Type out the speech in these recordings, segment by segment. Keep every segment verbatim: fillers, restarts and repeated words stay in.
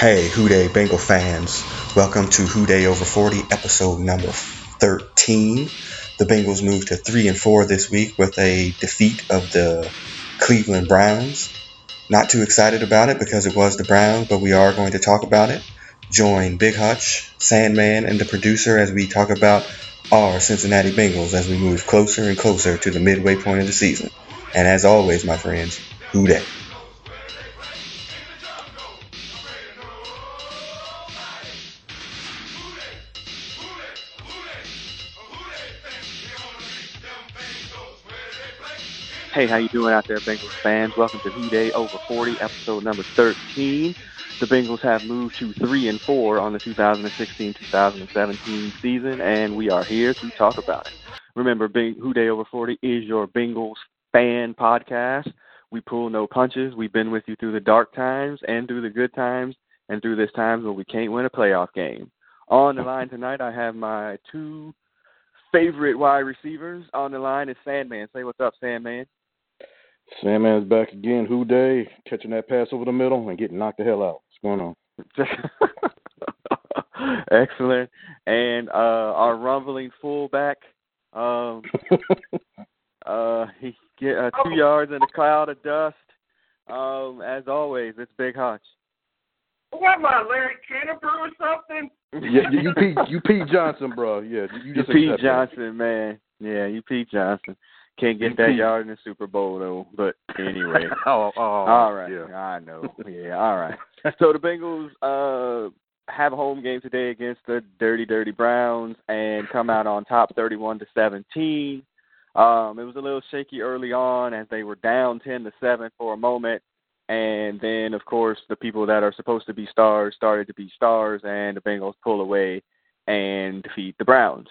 Hey, Who Dey Bengal fans. Welcome to Who Dey Over forty, episode number thirteen. The Bengals moved to three and four this week with a defeat of the Cleveland Browns. Not too excited about it because it was the Browns, but we are going to talk about it. Join Big Hutch, Sandman, and the producer as we talk about our Cincinnati Bengals as we move closer and closer to the midway point of the season. And as always, my friends, Who Dey? Hey, how you doing out there, Bengals fans? Welcome to Who Dey Over forty, episode number thirteen. The Bengals have moved to three and four on the two thousand sixteen two thousand seventeen season, and we are here to talk about it. Remember, Who Dey Over forty is your Bengals fan podcast. We pull no punches. We've been with you through the dark times and through the good times and through this times when we can't win a playoff game. On the line tonight, I have my two favorite wide receivers. On the line is Sandman. Say what's up, Sandman. Sandman's back again. Who Dey catching that pass over the middle and getting knocked the hell out. What's going on? Excellent. And uh, our rumbling fullback, um, uh, he get uh, two yards in a cloud of dust. Um, as always, it's Big Hutch. What am I, Larry Canterbury or something? Yeah, you Pete, you Pete Johnson, bro. Yeah, you just Pete Johnson, man. Yeah, you Pete Johnson. Can't get that yard in the Super Bowl, though. But anyway. oh, oh, all right. Yeah. I know. Yeah, all right. So the Bengals uh, have a home game today against the Dirty, Dirty Browns and come out on top thirty-one to seventeen. Um, it was a little shaky early on as they were down ten to seven for a moment. And then, of course, the people that are supposed to be stars started to be stars, and the Bengals pull away and defeat the Browns.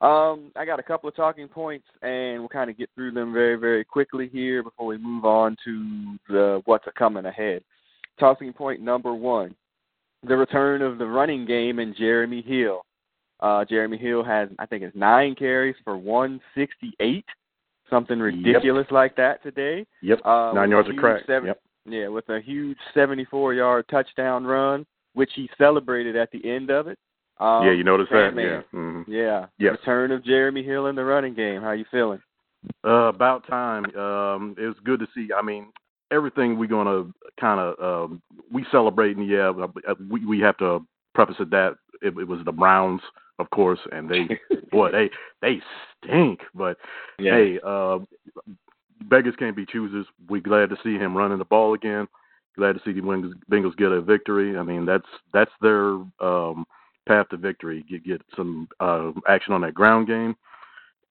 Um, I got a couple of talking points, and we'll kind of get through them very, very quickly here before we move on to the what's coming ahead. Talking point number one, the return of the running game in Jeremy Hill. Uh, Jeremy Hill has, I think it's nine carries for one sixty-eight, something ridiculous yep. like that today. Yep, uh, nine yards of crack. Seven, yep. Yeah, with a huge seventy-four-yard touchdown run, which he celebrated at the end of it. Um, yeah, you noticed that. Man. Yeah, mm-hmm. yeah. Yes. Return of Jeremy Hill in the running game. How you feeling? Uh, about time. Um, it was good to see. I mean, everything we're gonna kind of um, we celebrating. Yeah, we we have to preface it that it, it was the Browns, of course, and they boy they they stink. But yeah. hey, uh, beggars can't be choosers. We're glad to see him running the ball again. Glad to see the Bengals get a victory. I mean, that's that's their. Um, path to victory, get, get some uh, action on that ground game,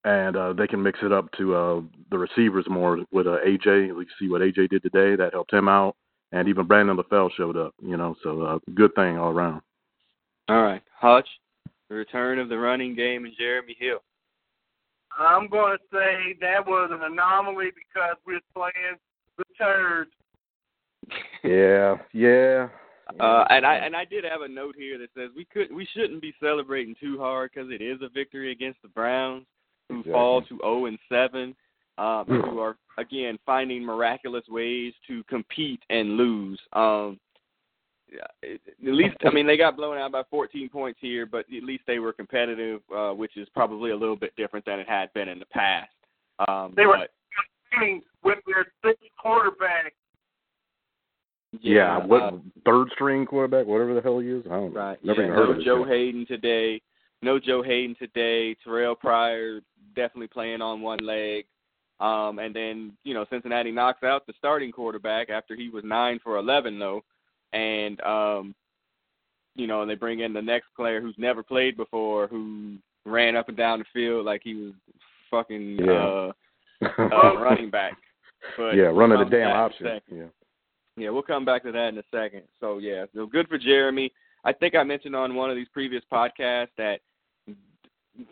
and uh, they can mix it up to uh, the receivers more with uh, A J. We see what A J did today. That helped him out, and even Brandon LaFell showed up, you know, so uh, good thing all around. All right. Hutch, the return of the running game and Jeremy Hill. I'm going to say that was an anomaly because we're playing the turd. Yeah, yeah. Uh, and I and I did have a note here that says we could we shouldn't be celebrating too hard because it is a victory against the Browns, who exactly. fall to oh and seven, um, who are again finding miraculous ways to compete and lose. Um, at least I mean they got blown out by fourteen points here, but at least they were competitive, uh, which is probably a little bit different than it had been in the past. Um, they were competing with their sixth quarterback. Yeah, yeah, what uh, third string quarterback, whatever the hell he is, I don't know. Right, Never yeah, heard no of Joe Haden today, no Joe Haden today. Terrelle Pryor definitely playing on one leg, um, and then you know Cincinnati knocks out the starting quarterback after he was nine for eleven though, and um, you know they bring in the next player who's never played before, who ran up and down the field like he was fucking yeah. uh, uh, running back. But yeah, running the damn option. Yeah. Yeah, we'll come back to that in a second. So, yeah, so good for Jeremy. I think I mentioned on one of these previous podcasts that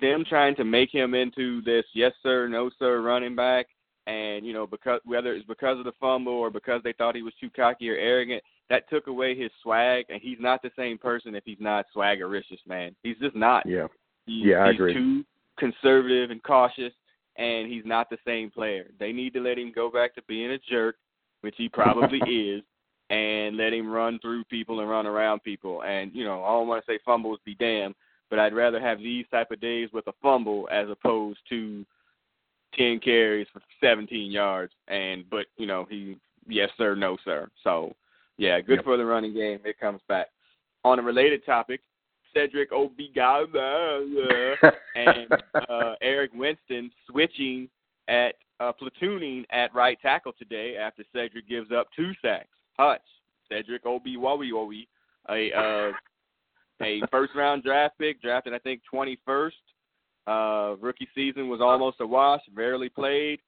them trying to make him into this yes, sir, no, sir running back, and, you know, because whether it's because of the fumble or because they thought he was too cocky or arrogant, that took away his swag, and he's not the same person if he's not swaggericious, man. He's just not. Yeah, he, yeah I he's agree. He's too conservative and cautious, and he's not the same player. They need to let him go back to being a jerk, which he probably is, and let him run through people and run around people. And, you know, I don't want to say fumbles be damned, but I'd rather have these type of days with a fumble as opposed to ten carries for seventeen yards. And but, you know, he yes, sir, no, sir. So, yeah, good yep. for the running game. It comes back. On a related topic, Cedric Ogbuehi and uh, Eric Winston switching at uh, platooning at right tackle today after Cedric gives up two sacks. Hutch, Cedric Ogbuehi, a uh, a first-round draft pick, drafted, I think, twenty-first. Uh, rookie season was almost a wash, rarely played.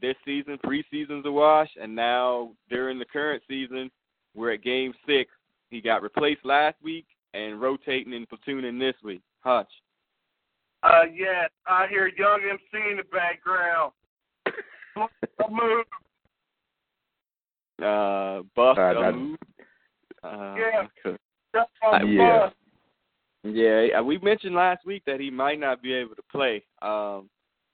This season, preseason's a wash, and now during the current season, we're at game six. He got replaced last week and rotating and platooning this week. Hutch. Uh, yeah, I hear Young M C in the background. Move. Uh, bust right, a move. Uh, yeah, that's uh, yeah. yeah, we mentioned last week that he might not be able to play, um,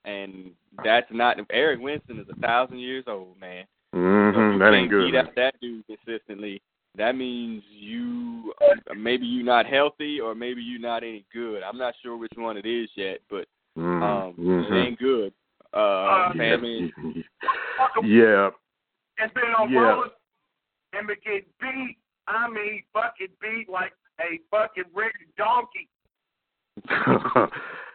and that's not – Eric Winston is a thousand years old, man. Mm-hmm, so that ain't good. You can't beat out that dude consistently. That means you – maybe you're not healthy or maybe you're not any good. I'm not sure which one it is yet, but um, mm-hmm. it ain't good. Uh, uh, yeah. I mean, yeah. It's been on rollers yeah. and it get beat. I mean, fucking beat like a fucking written donkey.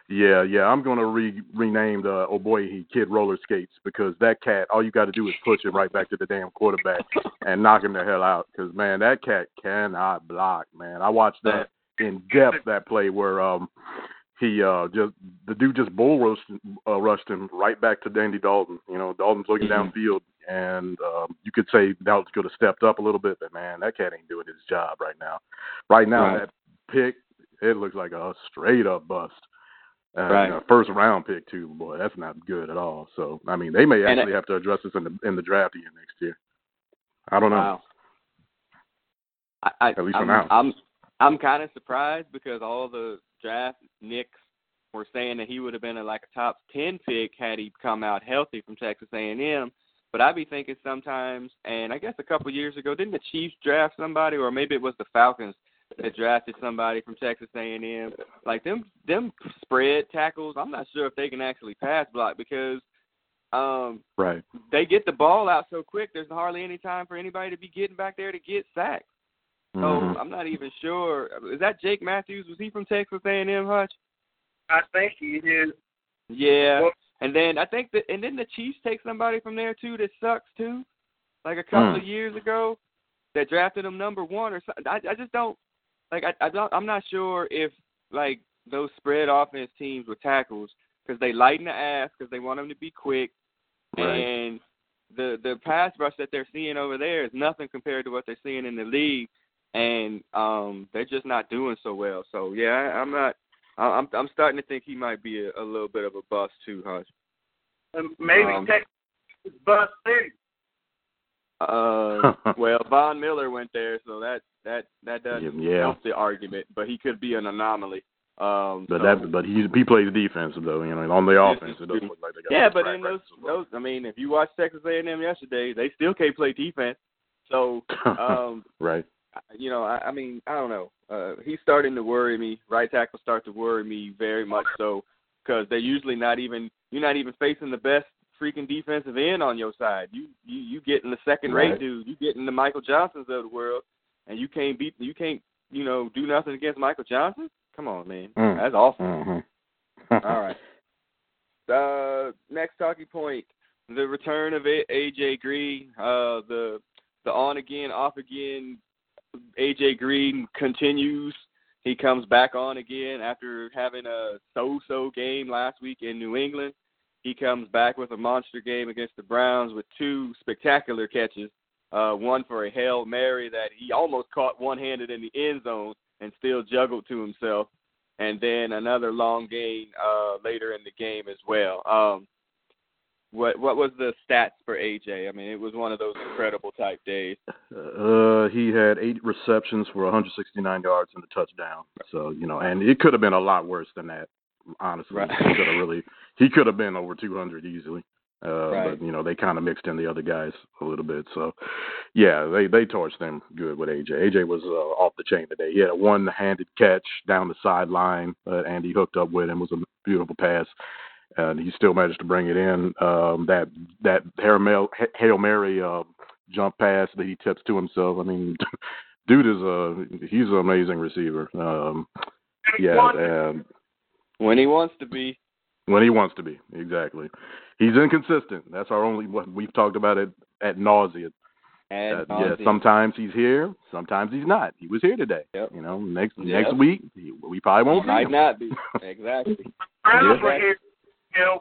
yeah, yeah. I'm gonna re- rename the Ogbuehi Kid Roller Skates, because that cat, all you got to do is push it right back to the damn quarterback and knock him the hell out. Because man, that cat cannot block. Man, I watched that in depth. That play where um he uh just the dude just bull rushed, uh, rushed him right back to Andy Dalton. You know, Dalton's looking mm-hmm. downfield. And um, you could say Dalton could have stepped up a little bit, but, man, that cat ain't doing his job right now. Right now, right. that pick, it looks like a straight-up bust. Uh, right. A first-round pick, too. Boy, that's not good at all. So, I mean, they may actually it, have to address this in the in the draft year next year. I don't know. Wow. I, I, at least I'm, for now. I'm, I'm kind of surprised, because all the draft nicks were saying that he would have been a, like a top ten pick had he come out healthy from Texas A and M. But I be thinking sometimes, and I guess a couple years ago, didn't the Chiefs draft somebody, or maybe it was the Falcons that drafted somebody from Texas A and M? Like them, them spread tackles, I'm not sure if they can actually pass block, because um, right. they get the ball out so quick, there's hardly any time for anybody to be getting back there to get sacked. So mm-hmm. I'm not even sure. Is that Jake Matthews? Was he from Texas A and M, Hutch? I think he is. Yeah. Well, And then I think that, and then the Chiefs take somebody from there too that sucks too, like a couple mm. of years ago, that drafted him number one or something. I, I just don't like. I, I don't. I'm not sure if like those spread offense teams with tackles, because they lighten the ass because they want them to be quick, right. and the the pass rush that they're seeing over there is nothing compared to what they're seeing in the league, and um, they're just not doing so well. So yeah, I, I'm not. I'm I'm starting to think he might be a, a little bit of a bust too, Hutch. Maybe um, Texas is bust city. Uh, well, Von Miller went there, so that that that doesn't yeah. help the argument. But he could be an anomaly. Um, but so, that but he he plays defense though, you know, on the offense it doesn't look like they got. Yeah, but in those those I mean, if you watch Texas A and M yesterday, they still can't play defense. So um, right. You know, I, I mean, I don't know. Uh, he's starting to worry me. Right tackles start to worry me very much so, because they're usually not even – you're not even facing the best freaking defensive end on your side. You you, you getting the second-rate right. dude. You getting the Michael Johnsons of the world, and you can't beat – you can't, you know, do nothing against Michael Johnson? Come on, man. Mm. That's awful. Mm-hmm. All right. Uh, next talking point, the return of A J. Green, uh, the, the on-again, off-again – A J. Green continues. He comes back on again after having a so-so game last week in New England. He comes back with a monster game against the Browns with two spectacular catches, uh, one for a Hail Mary that he almost caught one-handed in the end zone and still juggled to himself, and then another long gain uh, later in the game as well. Um, What what was the stats for A J? I mean, it was one of those incredible type days. Uh, he had eight receptions for one hundred sixty-nine yards and a touchdown. So, you know, and it could have been a lot worse than that, honestly. Right. He could have really, he could have been over two hundred easily. Uh, right. But, you know, they kind of mixed in the other guys a little bit. So, yeah, they, they torched them good with A J. A J was uh, off the chain today. He had a one-handed catch down the sideline that Andy hooked up with and was a beautiful pass. And he still managed to bring it in. Um, that that Hail Mary uh, jump pass that he tips to himself. I mean, dude is a he's an amazing receiver. Um, yeah, and when he wants to be. When he wants to be, exactly. He's inconsistent. That's our only one. We've talked about it ad nauseum. Ad uh, yeah, sometimes he's here, sometimes he's not. He was here today. Yep. You know, next yep. next week he, we probably won't. He might him. not be exactly. yeah.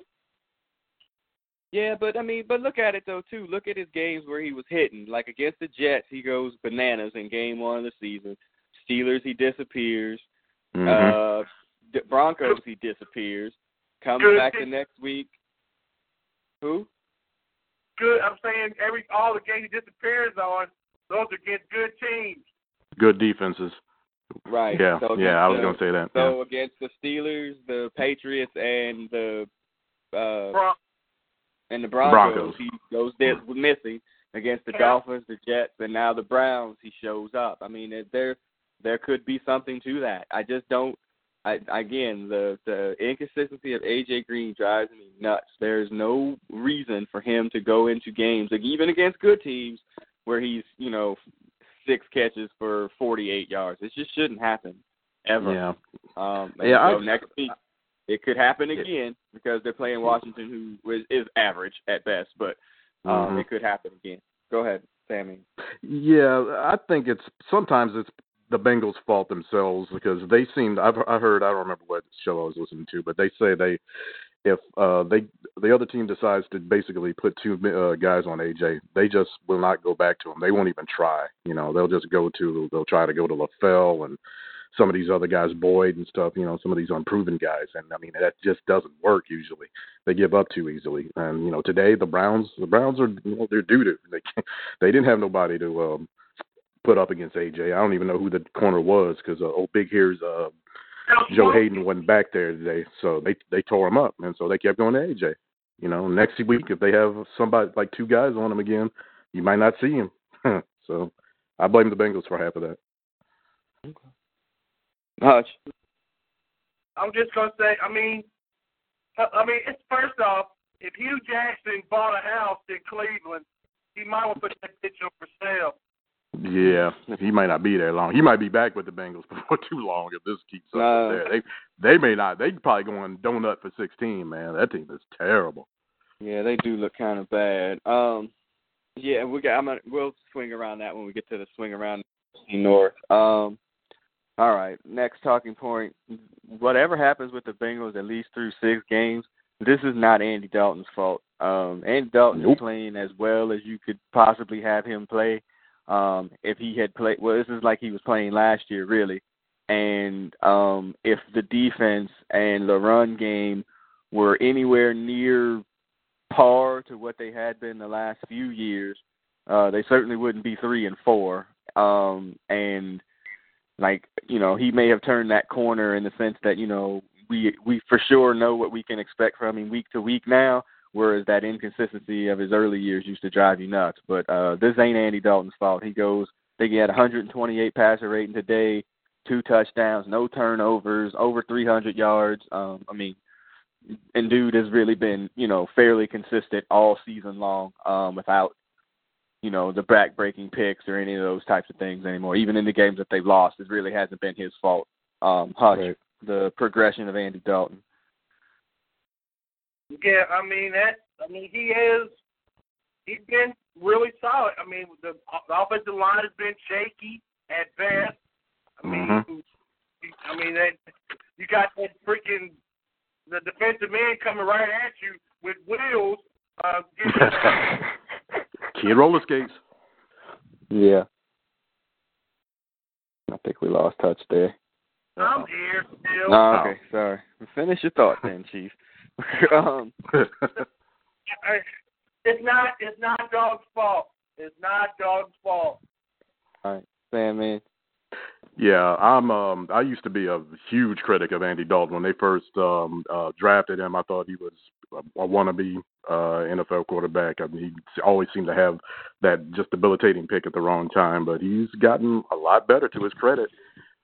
yeah, but I mean, but look at it though too. Look at his games where he was hitting. Like against the Jets, he goes bananas in game one of the season. Steelers, he disappears. Mm-hmm. Uh, Broncos, he disappears. Coming back the next week. Who? Good. I'm saying every all the games he disappears on, those are against good teams. Good defenses. Right. Yeah, so yeah I was going to say that. So yeah. Against the Steelers, the Patriots, and the uh, Bron- and the Broncos, Broncos. he goes missing. Against the yeah. Dolphins, the Jets, and now the Browns, he shows up. I mean, there there could be something to that. I just don't. I, again, the, the inconsistency of A J. Green drives me nuts. There's no reason for him to go into games, like even against good teams, where he's, you know, six catches for forty-eight yards. It just shouldn't happen ever. Yeah. Um, yeah. I, so next week, it could happen again because they're playing Washington, who is, is average at best, but um, mm-hmm. it could happen again. Go ahead, Sammy. Yeah, I think it's sometimes it's. the Bengals fault themselves because they seemed, I've I heard, I don't remember what show I was listening to, but they say they, if uh, they, the other team decides to basically put two uh, guys on A J, they just will not go back to him. They won't even try, you know, they'll just go to, they'll try to go to LaFell and some of these other guys, Boyd and stuff, you know, some of these unproven guys. And I mean, that just doesn't work. Usually they give up too easily. And, you know, today the Browns, the Browns are, you know, they're doo-doo. They they didn't have nobody to, um, put up against A J. I don't even know who the corner was because uh, old Big Hair's uh, Joe Haden wasn't back there today, so they they tore him up, and so they kept going to A J. You know, next week if they have somebody like two guys on him again, you might not see him. So I blame the Bengals for half of that. Okay. Hutch, I'm just gonna say, I mean, I mean, it's first off, if Hugh Jackson bought a house in Cleveland, he might want to put that bitch up for sale. Yeah, he might not be there long. He might be back with the Bengals before too long if this keeps up. Uh, there. They they may not. They probably going donut for sixteen, man. That team is terrible. Yeah, they do look kind of bad. Um, yeah, we got. I'm gonna, we'll swing around that when we get to the swing around north. Um, all right, next talking point. Whatever happens with the Bengals, at least through six games, this is not Andy Dalton's fault. Um, Andy Dalton nope. is playing as well as you could possibly have him play. Um, if he had played, well, this is like he was playing last year, really. And um, if the defense and the run game were anywhere near par to what they had been the last few years, uh, they certainly wouldn't be three and four. Um, and like, you know, he may have turned that corner in the sense that, you know, we we for sure know what we can expect from him week to week now. Whereas that inconsistency of his early years used to drive you nuts. But uh, this ain't Andy Dalton's fault. He goes, I think he had one hundred twenty-eight passer rating today, two touchdowns, no turnovers, over three hundred yards. Um, I mean, and dude has really been, you know, fairly consistent all season long um, without, you know, the back-breaking picks or any of those types of things anymore. Even in the games that they've lost, it really hasn't been his fault. Um, Hutch, right. The progression of Andy Dalton. Yeah, I mean that. I mean he is. He's been really solid. I mean the, the offensive line has been shaky at best. I mean, mm-hmm. I mean that you got that freaking the defensive end coming right at you with wheels. Uh, Kid roller skates. Yeah. I think we lost touch there. I'm here still. No, okay, oh. sorry. Finish your thought then, Chief. um, it's not. It's not dog's fault. It's not dog's fault. All right, Sam, man. Yeah, I'm. Um, I used to be a huge critic of Andy Dalton when they first um, uh, drafted him. I thought he was a, a wannabe uh, N F L quarterback. I mean, he always seemed to have that just debilitating pick at the wrong time. But he's gotten a lot better, to his credit.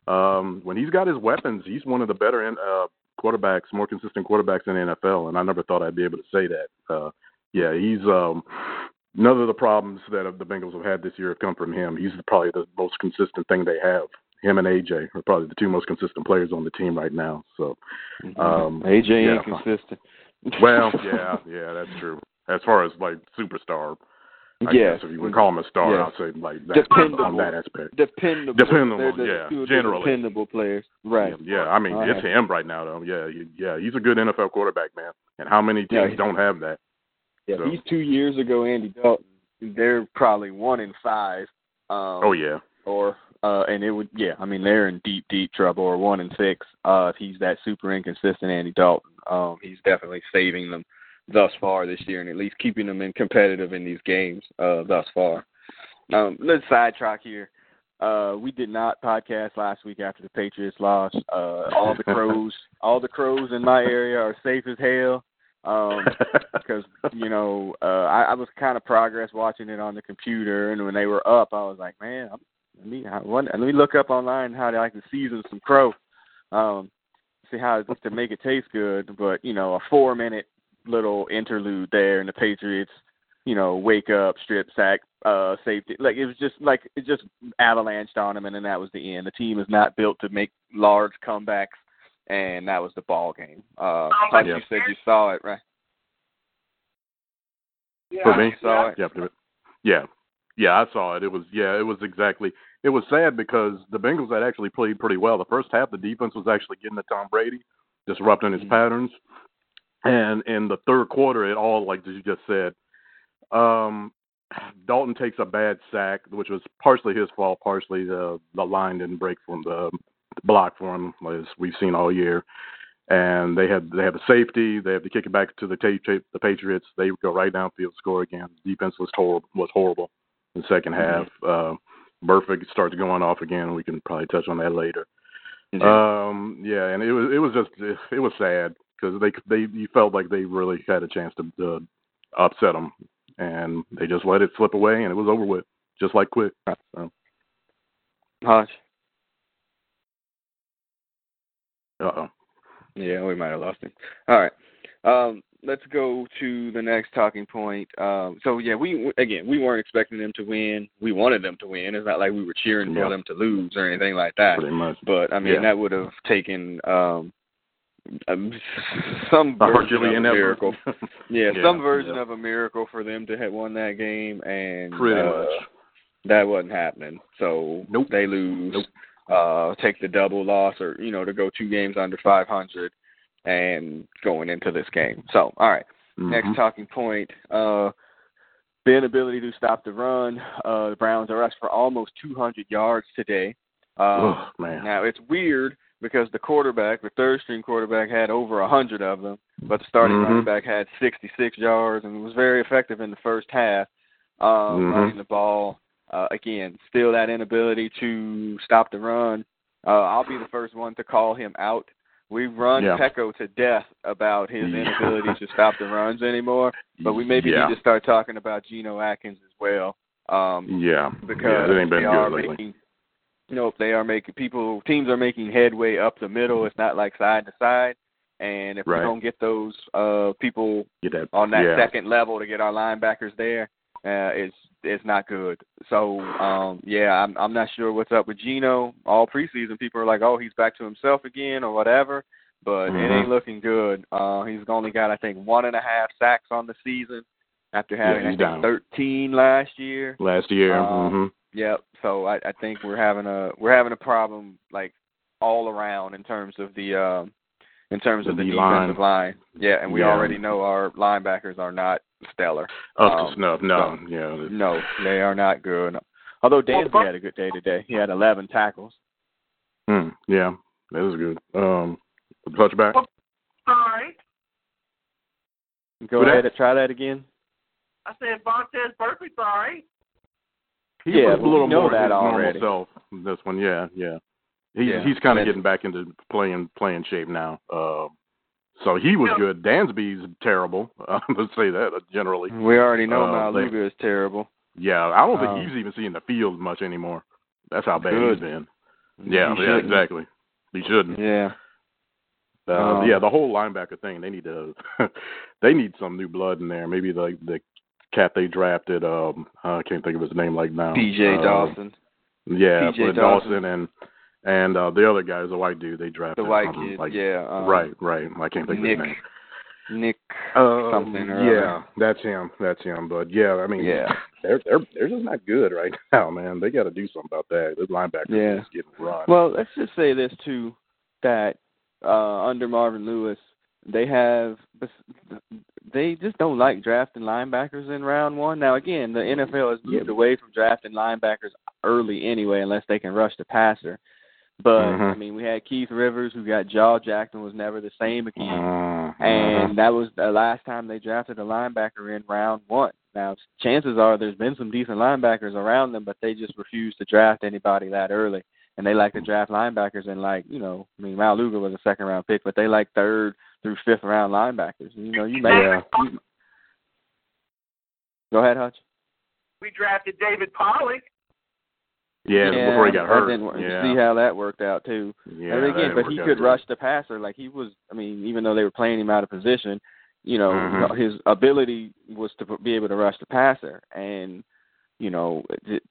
Um, when he's got his weapons, he's one of the better uh, quarterbacks, more consistent quarterbacks in the N F L. And I never thought I'd be able to say that. Uh, yeah, he's. Um, none of the problems that the Bengals have had this year have come from him. He's probably the most consistent thing they have. Him and A J are probably the two most consistent players on the team right now. So um, A J yeah. ain't consistent. Well, yeah, yeah, that's true. As far as like superstar, I yes. guess if you would call him a star, yes. I'll say like that, dependable. On that aspect. Dependable, dependable, the, yeah, the generally dependable players, right? Yeah, yeah I mean All it's right. him right now though. Yeah, yeah, he's a good N F L quarterback, man. And how many teams yeah. don't have that? Yeah, so. These two years ago, Andy Dalton, they're probably one in five. Um, oh yeah, or. Uh, and it would, yeah, I mean, they're in deep, deep trouble, or one and six. Uh, if he's that super inconsistent Andy Dalton, um, he's definitely saving them thus far this year and at least keeping them in competitive in these games uh, thus far. Um, let's sidetrack here. Uh, we did not podcast last week after the Patriots lost. Uh, all the crows, all the crows in my area are safe as hell. Um, because, you know, uh, I, I was kind of progress watching it on the computer, and when they were up, I was like, man, I'm Let me, I wonder, let me look up online how they like to season some crow, um, see how to make it taste good. But, you know, a four-minute little interlude there, and the Patriots, you know, wake up, strip sack, uh, safety. Like, it was just like it just avalanched on them, and then that was the end. The team is not built to make large comebacks, and that was the ball game. Uh, like yeah. you said, you saw it, right? Yeah. For me? You saw it? Yeah. Yeah. Yeah, I saw it. It was yeah, it was exactly. It was sad because the Bengals had actually played pretty well. The first half, the defense was actually getting to Tom Brady, disrupting his mm-hmm. patterns, and in the third quarter, it all like you just said. Um, Dalton takes a bad sack, which was partially his fault, partially the the line didn't break from the block for him, as we've seen all year. And they had they have a safety. They have to kick it back to the t- t- the Patriots. They go right downfield, score again. Defense was horrible. Was horrible. The second half, uh, Burfict starts going off again. We can probably touch on that later. Yeah. Um, yeah, and it was it was just it was sad because they they you felt like they really had a chance to, to upset them, and they just let it slip away, and it was over with, just like quick. So. Hush. Uh oh. Yeah, we might have lost him. All right. Um, Let's go to the next talking point. Um, so, yeah, we again, we weren't expecting them to win. We wanted them to win. It's not like we were cheering yeah. for them to lose or anything like that. Pretty much. But, I mean, yeah. that would have taken um, some version of a miracle. yeah, yeah, some version yeah. of a miracle for them to have won that game. And Pretty uh, much. That wasn't happening. So, nope. they lose, nope. uh, take the double loss or, you know, to go two games under five hundred. And going into this game. So, all right. Mm-hmm. Next talking point, uh, the inability to stop the run. Uh, the Browns are rushed for almost two hundred yards today. Uh, oh, man. Now, it's weird because the quarterback, the third-string quarterback, had over one hundred of them, but the starting mm-hmm. running back had sixty-six yards and was very effective in the first half um, mm-hmm. running the ball. Uh, again, still that inability to stop the run. Uh, I'll be the first one to call him out. We've run yeah. Pecco to death about his inability to stop the runs anymore, but we maybe yeah. need to start talking about Geno Atkins as well. Um, yeah, because yeah, it ain't been they good are lately. Making, you know, they are making people teams are making headway up the middle. It's not like side to side, and if right. we don't get those uh, people get that, on that yeah. second level to get our linebackers there, uh, it's it's not good. So um, yeah, I'm I'm not sure what's up with Geno. All preseason, people are like, "Oh, he's back to himself again," or whatever. But mm-hmm. it ain't looking good. Uh, he's only got, I think, one and a half sacks on the season after having yeah, I think, thirteen last year. Last year, um, mm-hmm. yep. So I, I think we're having a we're having a problem like all around in terms of the um, in terms the of the defensive line. line. Yeah, and we yeah. already know our linebackers are not. Stellar. Up to um, snuff. No, so, yeah. no, they are not good. Although Dansby had a good day today. He had eleven tackles. Hmm. Yeah, that was good. Um, touchback. All right. Go Who ahead that? and try that again. I said Vontaze Burfict, all right. Yeah, was a little more that already. Self, this one, yeah, yeah. He's yeah, he's kind of getting back into playing playing shape now. Uh, so he was good. Dansby's terrible. Uh, let's say that generally. We already know uh, Maluga is terrible. Yeah, I don't um, think he's even seen the field much anymore. That's how bad good. he's been. Yeah, he yeah, exactly. He shouldn't. Yeah. Uh, um, yeah, the whole linebacker thing. They need to. They need some new blood in there. Maybe the the cat they drafted. Um, I can't think of his name like now. P J Uh, Dawson. Yeah, but Dawson and. And uh, the other guy is a white dude they drafted. The white um, kid, like, yeah. Um, right, right. I can't think Nick, of his name. Nick uh, something or yeah, other. That's him. That's him. But, yeah, I mean, yeah. They're, they're, they're just not good right now, man. They got to do something about that. The linebackers yeah. just getting run. Well, let's just say this, too, that uh, under Marvin Lewis, they have – they just don't like drafting linebackers in round one. Now, again, the N F L has moved yeah. away from drafting linebackers early anyway unless they can rush the passer. But, mm-hmm. I mean, we had Keith Rivers, who got jaw jacked and was never the same again. Mm-hmm. And that was the last time they drafted a linebacker in round one. Now, chances are there's been some decent linebackers around them, but they just refuse to draft anybody that early. And they like to draft linebackers in, like, you know, I mean, Maluga was a second-round pick, but they like third through fifth-round linebackers. You know, you may yeah. you... Go ahead, Hutch. We drafted David Pollock. Yeah, yeah, before he got hurt. Didn't yeah. See how that worked out, too. Yeah, and again, but he could rush the passer. Like, he was, I mean, even though they were playing him out of position, you know, mm-hmm. his ability was to be able to rush the passer. And, you know,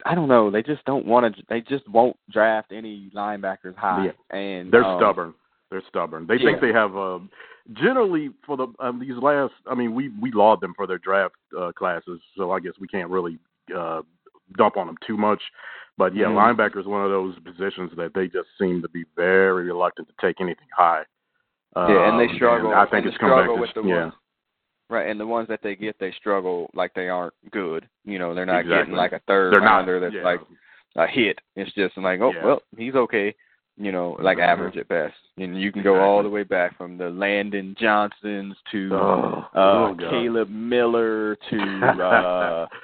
I don't know. They just don't want to – they just won't draft any linebackers high. Yeah. And They're um, stubborn. They're stubborn. They yeah. think they have uh, – generally for the um, these last – I mean, we, we laud them for their draft uh, classes, so I guess we can't really uh, dump on them too much. But, yeah, mm-hmm. linebacker is one of those positions that they just seem to be very reluctant to take anything high. Um, yeah, and they struggle. And I think and it's come back to, with the yeah. ones, right, and the ones that they get, they struggle like they aren't good. You know, they're not exactly. getting like a third rounder that's yeah. like a hit. It's just like, oh, yeah. well, he's okay, you know, like mm-hmm. average at best. And you can go exactly. all the way back from the Landon Johnsons to oh, uh, oh, Caleb Miller to uh, –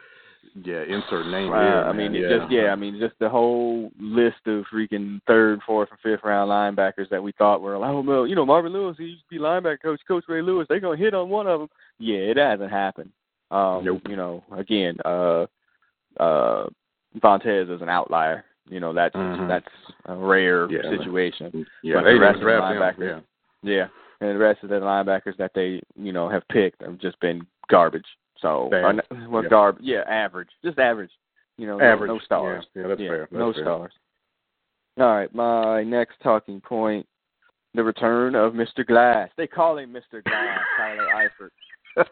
Yeah, insert name uh, here. I mean, yeah. just yeah, I mean, just the whole list of freaking third, fourth, and fifth round linebackers that we thought were like, oh well, you know, Marvin Lewis, he used to be linebacker coach, Coach Ray Lewis. They're gonna hit on one of them. Yeah, it hasn't happened. Um, nope. You know, again, uh, uh, Vontaze is an outlier. You know, that's mm-hmm. that's a rare yeah, situation. Yeah, but they the rest of the linebackers, yeah. yeah, and the rest of the linebackers that they you know have picked have just been garbage. So, or, well, yeah. Garb, yeah, average, just average, you know, average. No, no stars. Yeah, yeah that's yeah, fair. That's no fair. stars. All right, my next talking point: the return of Mister Glass. They call him Mister Glass. Tyler Eifert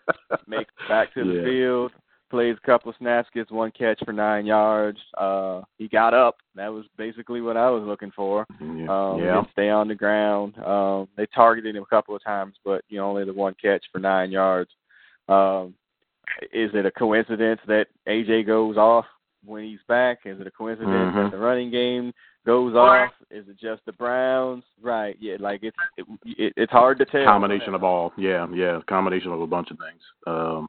makes it back to the yeah. field, plays a couple of snaps, gets one catch for nine yards. Uh, he got up. That was basically what I was looking for. Yeah. Um, yeah. Stay on the ground. Um, they targeted him a couple of times, but you know, only the one catch for nine yards. Um, Is it a coincidence that A J goes off when he's back? Is it a coincidence mm-hmm. that the running game goes off? Is it just the Browns? Right, yeah, like it's it, it, it's hard to tell. Combination of all, yeah, yeah, combination of a bunch of things. Um,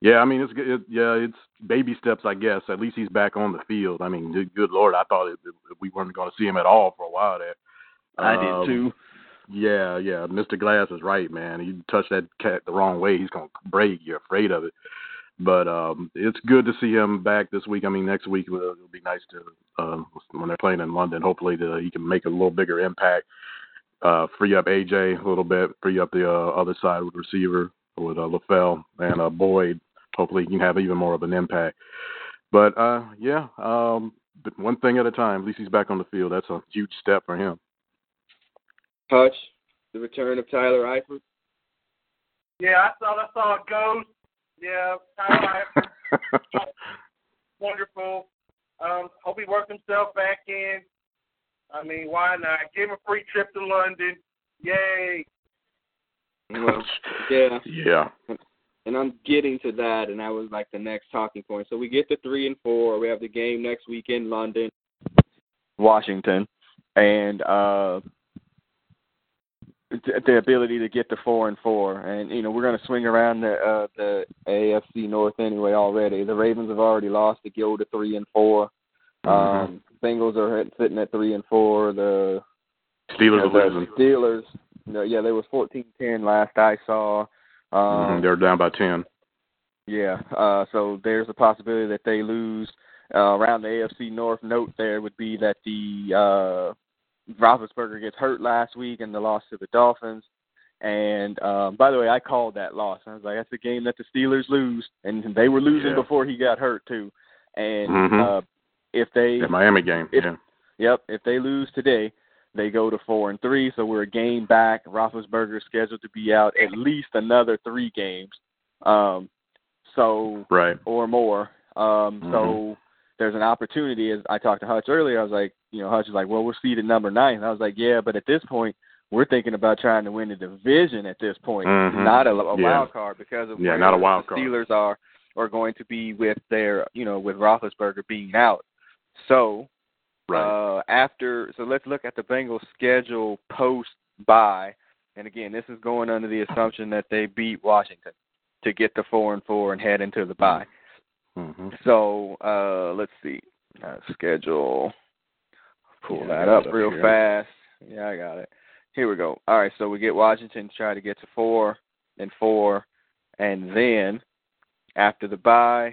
yeah, I mean, it's it, yeah, it's baby steps, I guess. At least he's back on the field. I mean, good Lord, I thought it, it, we weren't going to see him at all for a while there. I um, did too. Yeah, yeah, Mister Glass is right, man. You touch that cat the wrong way, he's going to break. You're afraid of it. But um, it's good to see him back this week. I mean, next week it'll, it'll be nice to, uh, when they're playing in London, hopefully to, he can make a little bigger impact, uh, free up A J a little bit, free up the uh, other side with receiver, with uh, LaFell and uh, Boyd. Hopefully he can have even more of an impact. But, uh, yeah, um, but one thing at a time. At least he's back on the field. That's a huge step for him. Hutch, the return of Tyler Eifert. Yeah, I thought I saw a ghost. Yeah, Tyler Eifert. Wonderful. Um, hope he worked himself back in. I mean, why not? Give him a free trip to London. Yay. Well, yeah. Yeah. And I'm getting to that, and that was like the next talking point. So we get to three and four. We have the game next week in London, Washington, and uh. the ability to get to four and four, and you know we're going to swing around the uh, the A F C North anyway. Already, the Ravens have already lost to go to three and four. Mm-hmm. Um, Bengals are sitting at three and four. The Steelers, yeah, the Steelers, no, yeah, they was fourteen ten last I saw. Um, mm-hmm. They're down by ten. Yeah, uh, so there's a possibility that they lose. Uh, around the A F C North note, there would be that the uh, Roethlisberger gets hurt last week in the loss to the Dolphins. And, um, by the way, I called that loss. I was like, that's the game that the Steelers lose. And they were losing yeah. before he got hurt, too. And mm-hmm. uh, if they – the Miami game, if, yeah. Yep, if they lose today, they go to four and three. So we're a game back. Roethlisberger is scheduled to be out at least another three games um, so right. or more. Um, mm-hmm. So there's an opportunity. As I talked to Hutch earlier, I was like, you know, Hutch is like, well, we're seeded number nine. And I was like, yeah, but at this point, we're thinking about trying to win the division at this point, mm-hmm. not a, a yeah. wild card because of yeah, where not a wild the card. Steelers are are going to be with their, you know, with Roethlisberger being out. So right. uh, after, so let's look at the Bengals' schedule post bye. And again, this is going under the assumption that they beat Washington to get to four and four and head into the bye. Mm-hmm. So uh, let's see uh, schedule. Pull yeah, that up, up real here. fast. Yeah, I got it. Here we go. All right, so we get Washington to try to get to four and four, and then after the bye,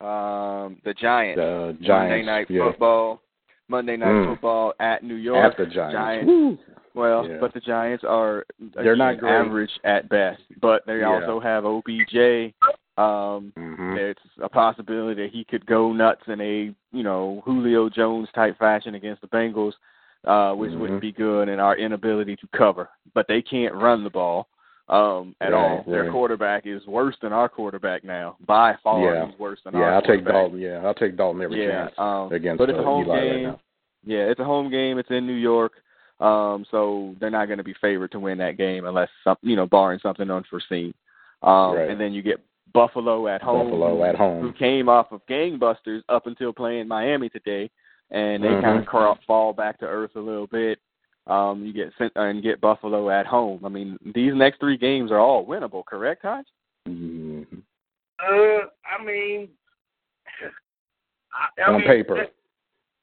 um, the Giants. The Giants. Monday night yeah. football. Monday night mm. football at New York. At the Giants. Giants. Well, yeah. but the Giants are they're not great. Average at best, but they yeah. also have O B J. Um, mm-hmm. It's a possibility that he could go nuts in a, you know, Julio Jones type fashion against the Bengals. Uh, which mm-hmm. wouldn't be good in our inability to cover. But they can't run the ball um, at right, all. Right. Their quarterback is worse than our quarterback now. By far, yeah. he's worse than yeah, our I'll quarterback. Take Dalton, yeah, I'll take Dalton every yeah, chance um, against but it's a home uh, Eli game. Right now. Yeah, it's a home game. It's in New York. Um, so they're not going to be favored to win that game unless, some, you know, barring something unforeseen. Um, right. And then you get Buffalo at home. Buffalo at home. Who came off of gangbusters up until playing Miami today. And they mm-hmm. kind of crawl, fall back to earth a little bit. Um, you get sent, uh, and get Buffalo at home. I mean, these next three games are all winnable, correct, Hodge? Mm-hmm. Uh, I mean, I, I on mean, paper,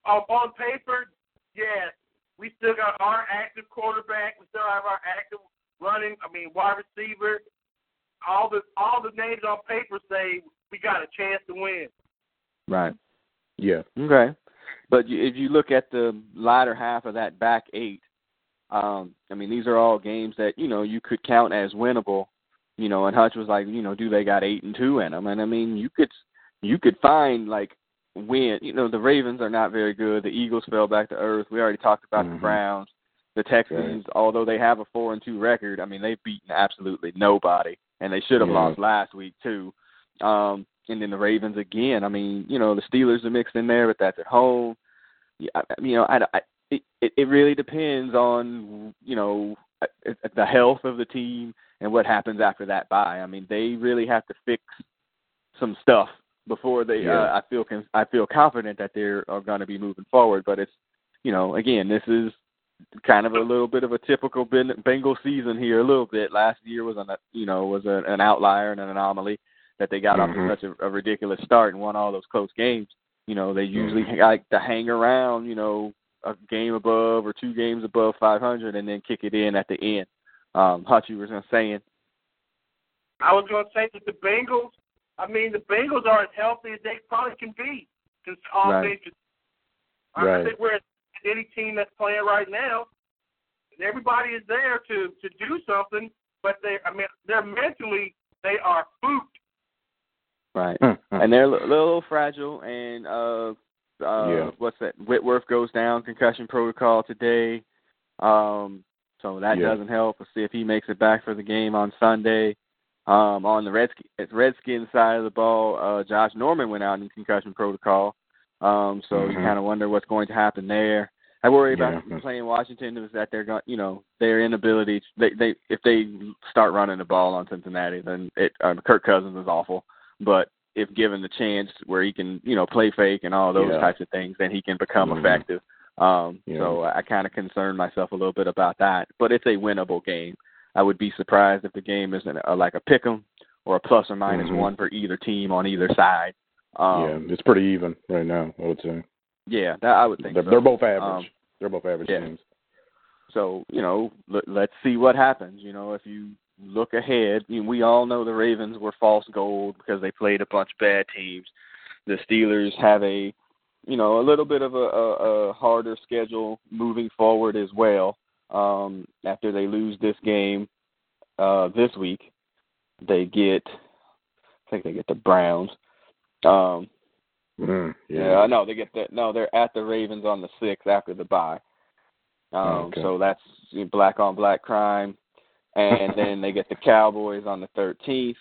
on, on paper, yes. We still got our active quarterback. We still have our active running. I mean, wide receiver. All the all the names on paper say we got a chance to win. Right. Yeah. Okay. But if you look at the latter half of that back eight, um, I mean, these are all games that, you know, you could count as winnable, you know, and Hutch was like, you know, do they got eight and two in them? And, I mean, you could you could find, like, win. You know, the Ravens are not very good. The Eagles fell back to earth. We already talked about mm-hmm. the Browns. The Texans, right. although they have a four and two record, I mean, they've beaten absolutely nobody, and they should have yeah. lost last week too. Um And then the Ravens again. I mean, you know, the Steelers are mixed in there, but that's at home. You know, I, I, it, it really depends on, you know, the health of the team and what happens after that bye. I mean, they really have to fix some stuff before they. Yeah. Uh, I feel I feel confident that they are going to be moving forward. But it's, you know, again, this is kind of a little bit of a typical Bengal season here. A little bit. Last year was an, you know, was a, an outlier and an anomaly. That they got mm-hmm. off to such a, a ridiculous start and won all those close games. You know, they usually mm-hmm. like to hang around, you know, a game above or two games above five hundred and then kick it in at the end. Um, Hutch, you were saying? I was going to say that the Bengals, I mean, the Bengals are as healthy as they probably can be. Just all right. things, I right. think we're at any team that's playing right now. Everybody is there to, to do something, but they, I mean, they're mentally, they are pooped. Right, and they're a little fragile, and uh, uh, yeah. what's that? Whitworth goes down, concussion protocol today, um, so that yeah. doesn't help. We'll see if he makes it back for the game on Sunday. Um, on the Redsk- Redskins side of the ball, uh, Josh Norman went out in concussion protocol, um, so mm-hmm. you kind of wonder what's going to happen there. I worry about yeah. playing Washington is that they're going, you know, their inability. They, they if they start running the ball on Cincinnati, then it, um, Kirk Cousins is awful. But if given the chance where he can, you know, play fake and all those yeah. types of things, then he can become mm-hmm. effective. Um, yeah. So I kind of concern myself a little bit about that. But it's a winnable game. I would be surprised if the game isn't a, like a pick 'em or a plus or minus mm-hmm. one for either team on either side. Um, yeah, it's pretty even right now, I would say. Yeah, I would think they're, so. They're both average. Um, they're both average yeah. teams. So, you know, l- let's see what happens. You know, if you look ahead, I mean, we all know the Ravens were false gold because they played a bunch of bad teams. The Steelers have a, you know, a little bit of a, a, a harder schedule moving forward as well. Um, after they lose this game uh, this week, they get, I think they get the Browns. Um, mm, yeah, yeah, no, they get that. No, they're at the Ravens on the sixth after the bye. Um, okay. So that's black on black crime. And then they get the Cowboys on the thirteenth,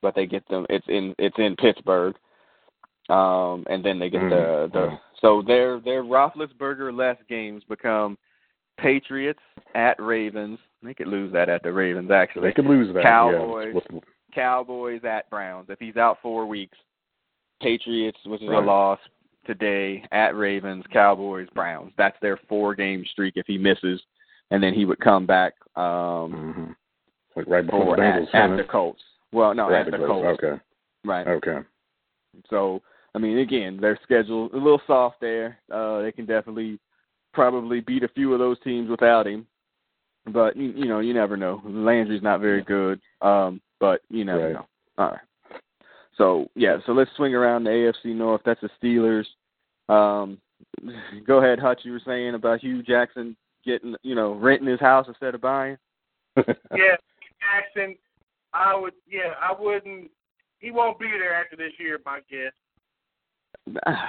but they get them. It's in it's in Pittsburgh. Um, and then they get mm, the, the yeah. so their their Roethlisberger less games become Patriots at Ravens. They could lose that at the Ravens actually. They could lose that. Cowboys, yeah. Cowboys at Browns. If he's out four weeks, Patriots, which is right. a loss today, at Ravens, Cowboys, Browns. That's their four game streak if he misses, and then he would come back. Um, mm-hmm. Like right before the Bengals, at, at the Colts. Well, no, right at the Colts. Colts. Okay. Right. Okay. So. I mean, again, their schedule a little soft there. Uh, they can definitely probably beat a few of those teams without him. But, you, you know, you never know. Landry's not very good, um, but you never right. know. All right. So, yeah, so let's swing around the A F C North. That's the Steelers. Um, go ahead, Hutch, you were saying about Hugh Jackson getting, you know, renting his house instead of buying. yeah, Jackson, I would, yeah, I wouldn't. He won't be there after this year, my guess.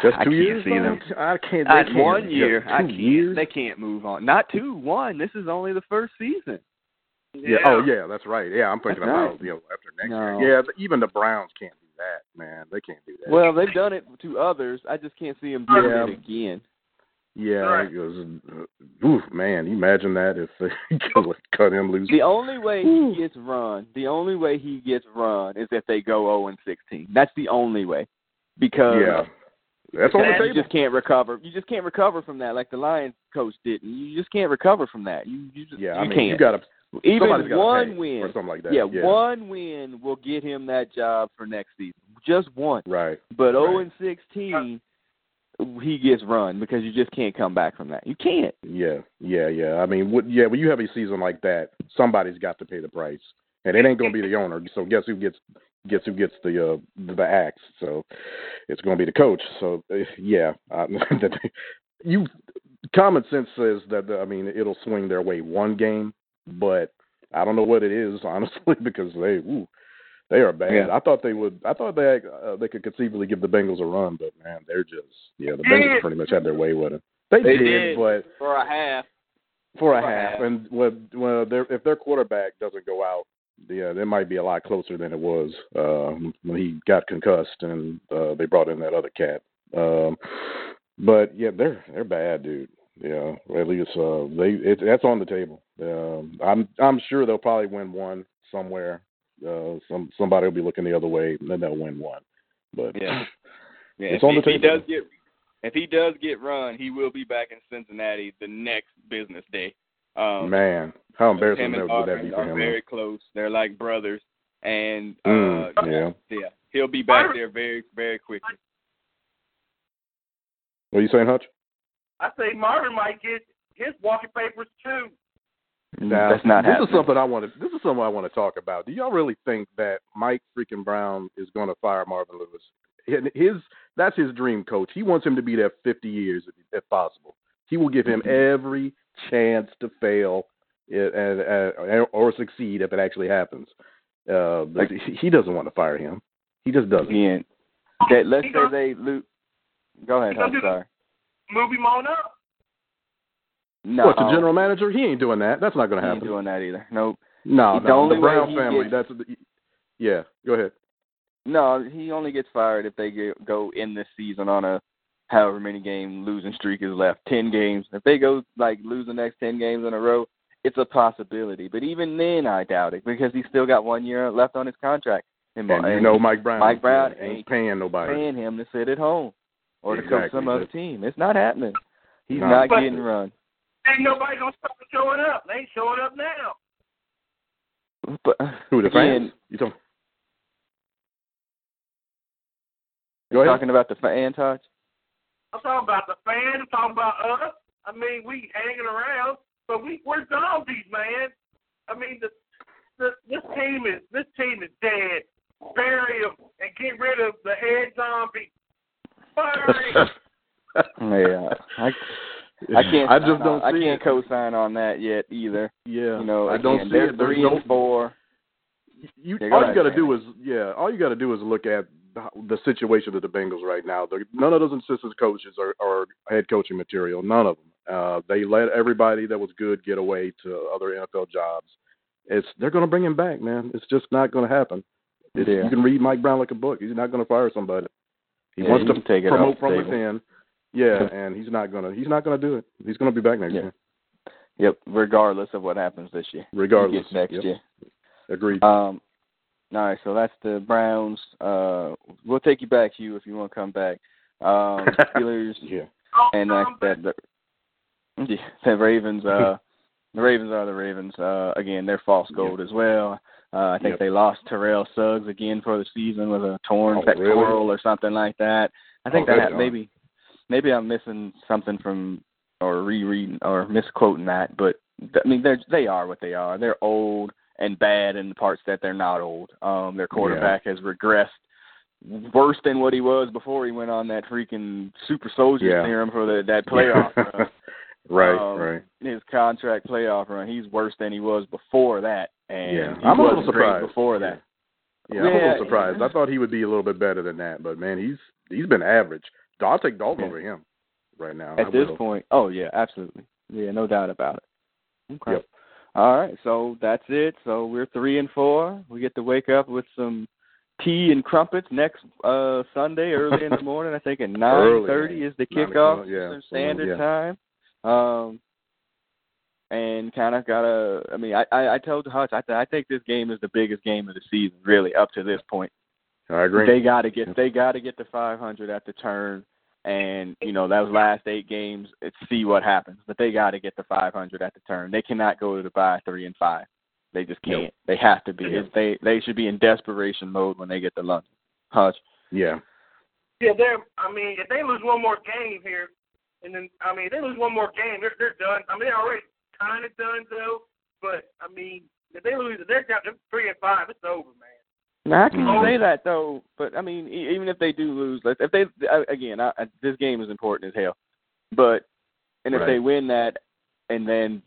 Just two I years. Can't see them. I can't. They uh, can't one year. Two I can't, years. They can't move on. Not two. One. This is only the first season. Yeah. yeah. Oh yeah, that's right. Yeah, I'm thinking that's about right. you know, after next no. year. Yeah, even the Browns can't do that, man. They can't do that. Well, they've done it to others. I just can't see them doing yeah. it again. Yeah. Right. It was, uh, oof, man. You imagine that if they cut him loose. The only way oof. he gets run. The only way he gets run is if they go oh and sixteen. That's the only way. Because. Yeah. That's on the table. You just can't recover. You just can't recover from that, like the Lions coach didn't. You just can't recover from that. You, you just, yeah, I you mean, can't. You gotta, Even one win, or something like that. Yeah, yeah, one win will get him that job for next season. Just one. Right. But zero and sixteen, he gets run because you just can't come back from that. You can't. Yeah, yeah, yeah. I mean, what, yeah. When you have a season like that, somebody's got to pay the price, and it ain't gonna be the owner. So guess who gets. Guess who gets the uh, the axe? So it's going to be the coach. So uh, yeah, uh, you common sense says that the, I mean it'll swing their way one game, but I don't know what it is honestly because they ooh, they are bad. Yeah. I thought they would. I thought they uh, they could conceivably give the Bengals a run, but man, they're just yeah. The Bengals pretty much had their way with it. They, they did, did, but for a half, for, for a half, half. and when, when their, if their quarterback doesn't go out. Yeah, that might be a lot closer than it was uh, when he got concussed and uh, they brought in that other cat. Um, but yeah, they're they're bad, dude. Yeah, at least uh, they it, that's on the table. Um, I'm I'm sure they'll probably win one somewhere. Uh, some somebody will be looking the other way, and then they'll win one. But yeah, yeah it's if on the he, table. He does get, if he does get run, he will be back in Cincinnati the next business day. Um, Man, how embarrassing would that be for him? They're very close. They're like brothers, and uh, mm, yeah. yeah, he'll be back there very, very quickly. What are you saying, Hutch? I say Marvin might get his walking papers too. Now, that's not this happening. Is something I want to. This is something I want to talk about. Do y'all really think that Mike freaking Brown is going to fire Marvin Lewis? His that's his dream coach. He wants him to be there fifty years if, if possible. He will give him mm-hmm. every. chance to fail and, and or succeed if it actually happens. Uh, like, he doesn't want to fire him. He just doesn't. Again, that, let's say they lose. Go ahead. I'm sorry. Move him on up. No. What, the general manager? He ain't doing that. That's not going to happen. He ain't doing that either. Nope. No. No. The, the Brown family. Gets, that's. Yeah. Go ahead. No, he only gets fired if they get, go in this season on a. However many game losing streak is left, ten games. If they go, like, lose the next ten games in a row, it's a possibility. But even then, I doubt it because he's still got one year left on his contract. And, and you know Mike Brown. Mike Brown ain't, ain't paying nobody. Paying him to sit at home or exactly. to coach some other team. It's not happening. He's no. not but getting run. Ain't nobody going to stop showing up. They ain't showing up now. But, who, the fans? Again, you talking, go ahead. talking about the fan touch? I'm talking about the fans. I'm talking about us. I mean, we hanging around, but we we're zombies, man. I mean, the, the this team is this team is dead. Bury them and get rid of the head zombie. Bury. Yeah, I, I can't. I just don't. On, see I can't it. co-sign on that yet either. Yeah, you know, I again, don't see they're it. They're three no, and four. You all go you got to do is yeah. All you got to do is look at the situation of the Bengals right now. They're, none of those assistant coaches are, are head coaching material. None of them. Uh, they let everybody that was good get away to other N F L jobs. It's they're going to bring him back, man. It's just not going to happen. Yeah. You can read Mike Brown like a book. He's not going to fire somebody. He yeah, wants he to take it promote from within. Yeah, and he's not gonna he's not gonna do it. He's gonna be back next yeah. year. Yep, regardless of what happens this year. Regardless next yep. year. Agreed. Um, all right, so that's the Browns. Uh, we'll take you back, Hugh, if you want to come back. Um, Steelers yeah. and uh, that the, yeah, the Ravens. Uh, the Ravens are the Ravens. Uh, again, they're false gold yep. as well. Uh, I think yep. they lost Terrell Suggs again for the season with a torn oh, pectoral really? or something like that. I think oh, that maybe. Maybe I'm missing something from or rereading or misquoting that, but, I mean, they're, they are what they are. They're old and bad in the parts that they're not old. Um, their quarterback yeah. has regressed worse than what he was before he went on that freaking super soldier yeah. serum for the, that playoff run. Right, um, right. His contract playoff run, he's worse than he was before that. And yeah. he I'm a little surprised. Before that. Yeah, yeah I'm a little surprised. I thought he would be a little bit better than that, but, man, he's he's been average. I'll take Dalton yeah. over him right now. At I this will. point, oh, yeah, absolutely. Yeah, no doubt about it. Okay. Yep. All right, so that's it. So we're three and four. We get to wake up with some tea and crumpets next uh, Sunday early in the morning. I think at nine thirty is the kickoff, yeah. standard yeah. time. Um, and kind of got a – I mean, I, I, I told Hutch, I, th- I think this game is the biggest game of the season, really, up to this point. I agree. They got to get they got to get to five hundred at the turn, and you know that was last eight games. It's see what happens, but they got to get to five hundred at the turn. They cannot go to the bye three and five. They just can't. Nope. They have to be. Yeah. They they should be in desperation mode when they get to London. Hutch. Yeah. Yeah, they're. I mean, if they lose one more game here, and then I mean, if they lose one more game, they're they're done. I mean, they're already kind of done though. But I mean, if they lose, they're down to three and five. It's over, man. Now, I can say that, though, but, I mean, even if they do lose, if they again, I, I, this game is important as hell. But, and if right. they win that, and then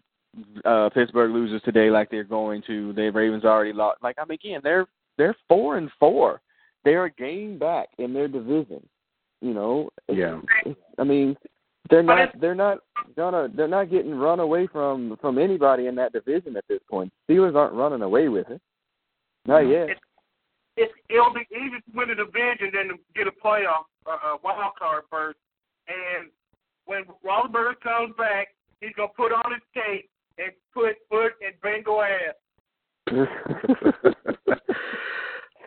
uh, Pittsburgh loses today like they're going to, the Ravens already lost. Like, I mean, again, they're they're four and four. They're a game back in their division, you know. Yeah. I mean, they're not they're not gonna they're not getting run away from from anybody in that division at this point. Steelers aren't running away with it. Not yet. It's- It's, it'll be easier to win a division than to get a playoff, uh, a wild card berth. And when Roethlisberger comes back, he's going to put on his cape and put foot in Bengal ass.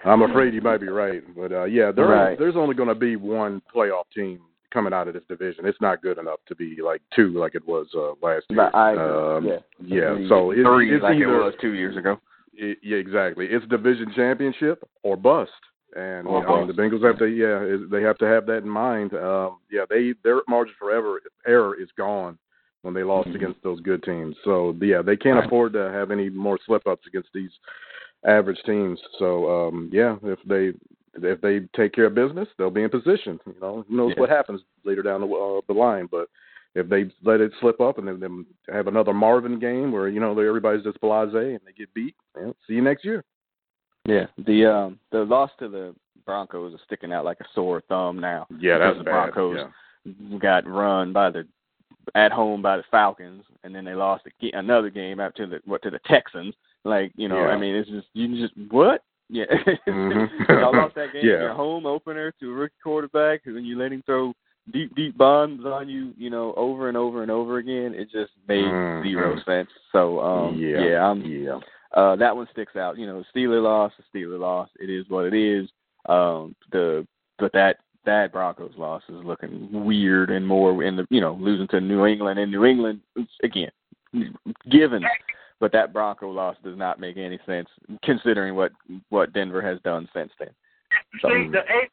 I'm afraid you might be right. But, uh, yeah, there right. are, there's only going to be one playoff team coming out of this division. It's not good enough to be, like, two like it was uh, last year. No, I, um, yeah, yeah three, so it, three it's like either, it was two years ago. It, yeah, exactly. It's division championship or bust, and or you know, bust. the Bengals have to. Yeah, they have to have that in mind. Um, yeah, they their margin for error, error is gone when they lost mm-hmm. against those good teams. So yeah, they can't right. afford to have any more slip ups against these average teams. So um, yeah, if they if they take care of business, they'll be in position. You know, who knows yeah. what happens later down the, uh, the line, but. If they let it slip up and then have another Marvin game where, you know, everybody's just blasé and they get beat, well, see you next year. Yeah, the um, the loss to the Broncos is sticking out like a sore thumb now. Yeah, that's bad. The Broncos yeah. got run by the at home by the Falcons, and then they lost another game out to the what to the Texans. Like, you know, yeah. I mean, it's just you just what? Yeah, mm-hmm. y'all lost that game. Yeah. Your home opener to a rookie quarterback, and you let him throw. Deep, deep bombs on you, you know, over and over and over again. It just made mm-hmm. zero sense. So, um, yeah, yeah, I'm, yeah. Uh, that one sticks out. You know, Steeler loss, Steeler loss. It is what it is. Um, the but that that Broncos loss is looking weird and more in the you know losing to New England and New England again, given. But that Bronco loss does not make any sense considering what, what Denver has done since then. So, see, the, a-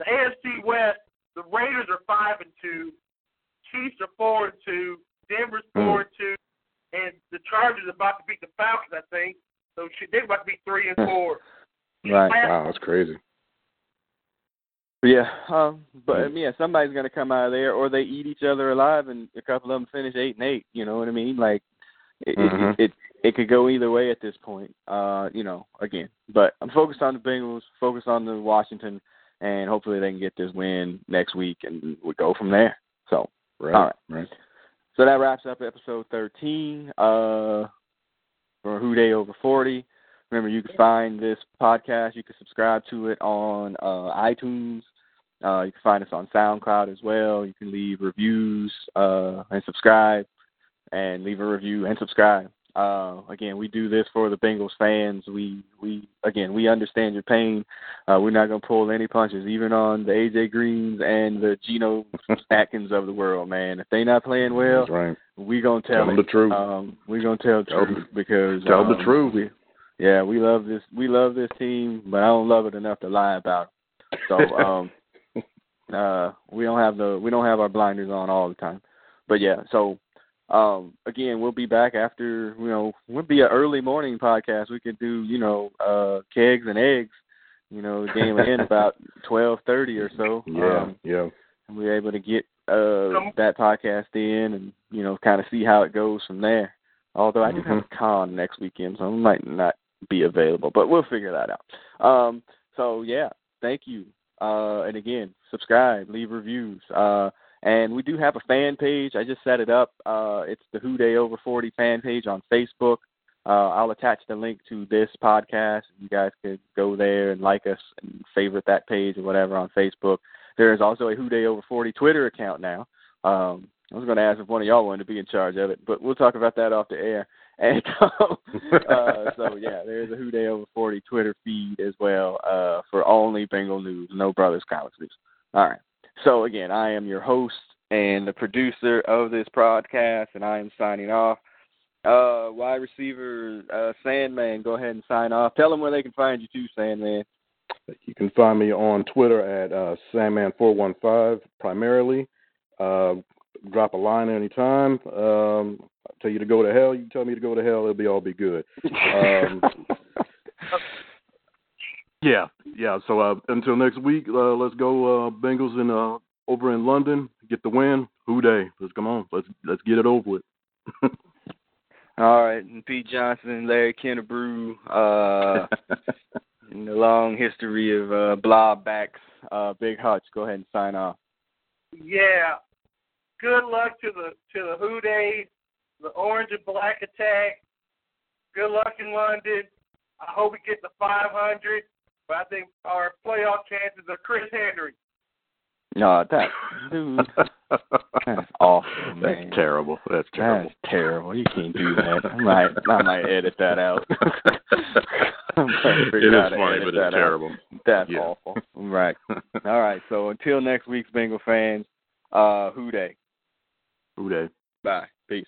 the A F C West. The Raiders are five and two. Chiefs are four and two. Denver's four and two. And the Chargers are about to beat the Falcons, I think. So they're about to be three and four. Right. Wow, that's crazy. Yeah, um, but yeah, somebody's gonna come out of there, or they eat each other alive, and a couple of them finish eight and eight. You know what I mean? Like, it mm-hmm. it, it, it could go either way at this point. Uh, you know, again, but I'm focused on the Bengals, focused on the Washington, and hopefully they can get this win next week, and we go from there. So, right, all right. right. So that wraps up episode thirteen. Uh, for Who Day Over forty. Remember, you can find this podcast. You can subscribe to it on uh, iTunes. Uh, you can find us on SoundCloud as well. You can leave reviews uh, and subscribe, and leave a review and subscribe. Uh, again, we do this for the Bengals fans. We, we again, we understand your pain. Uh, we're not going to pull any punches, even on the A J. Greens and the Geno Atkins of the world, man. If they're not playing well, that's right. We're going to tell, tell them the truth. Um, we're going to tell the tell truth. Because, tell um, the truth. We, yeah, we love this. We love this team, but I don't love it enough to lie about it. So, um, Uh, we don't have the we don't have our blinders on all the time, but yeah. So um, again, we'll be back after you know we'll be an early morning podcast. We could do you know uh, kegs and eggs. You know, the game will end about twelve thirty or so. Yeah, um, yeah. And we're able to get uh, that podcast in, and you know, kind of see how it goes from there. Although I do mm-hmm. have a con next weekend, so I might not be available, but we'll figure that out. Um, so yeah, thank you. Uh, and again, subscribe, leave reviews. Uh, and we do have a fan page. I just set it up. Uh, it's the Who Day Over forty fan page on Facebook. Uh, I'll attach the link to this podcast. You guys could go there and like us and favorite that page or whatever on Facebook. There is also a Who Day Over forty Twitter account now. Um, I was going to ask if one of y'all wanted to be in charge of it, but we'll talk about that off the air. And um, uh, so, yeah, there's a Who Day Over forty Twitter feed as well uh, for only Bengal news, no Brothers College news. All right. So, again, I am your host and the producer of this podcast, and I am signing off. Uh, wide receiver uh, Sandman, go ahead and sign off. Tell them where they can find you too, Sandman. You can find me on Twitter at uh, Sandman four one five primarily. Uh, drop a line at any time. Um, I'll tell you to go to hell. You tell me to go to hell. It'll be all be good. Um, yeah, yeah. So uh, until next week, uh, let's go uh, Bengals in uh, over in London. Get the win. Who day? Let's come on. Let's let's get it over with. All right, and Pete Johnson, Larry Kennebrew, uh, in the long history of uh, blob backs, uh, Big Hutch. Go ahead and sign off. Yeah. Good luck to the to the Who Day, the orange and black attack. Good luck in London. I hope we get the five hundred, but I think our playoff chances are Chris Henry. No, that dude, that's awful, man. That's terrible. That's terrible. That's terrible. You can't do that. I might, I might edit that out. It is funny, but it's terrible. Out. That's yeah. awful. Right. All right. So until next week's Bengal fans, uh, Who Day. Who Day. Bye. Peace.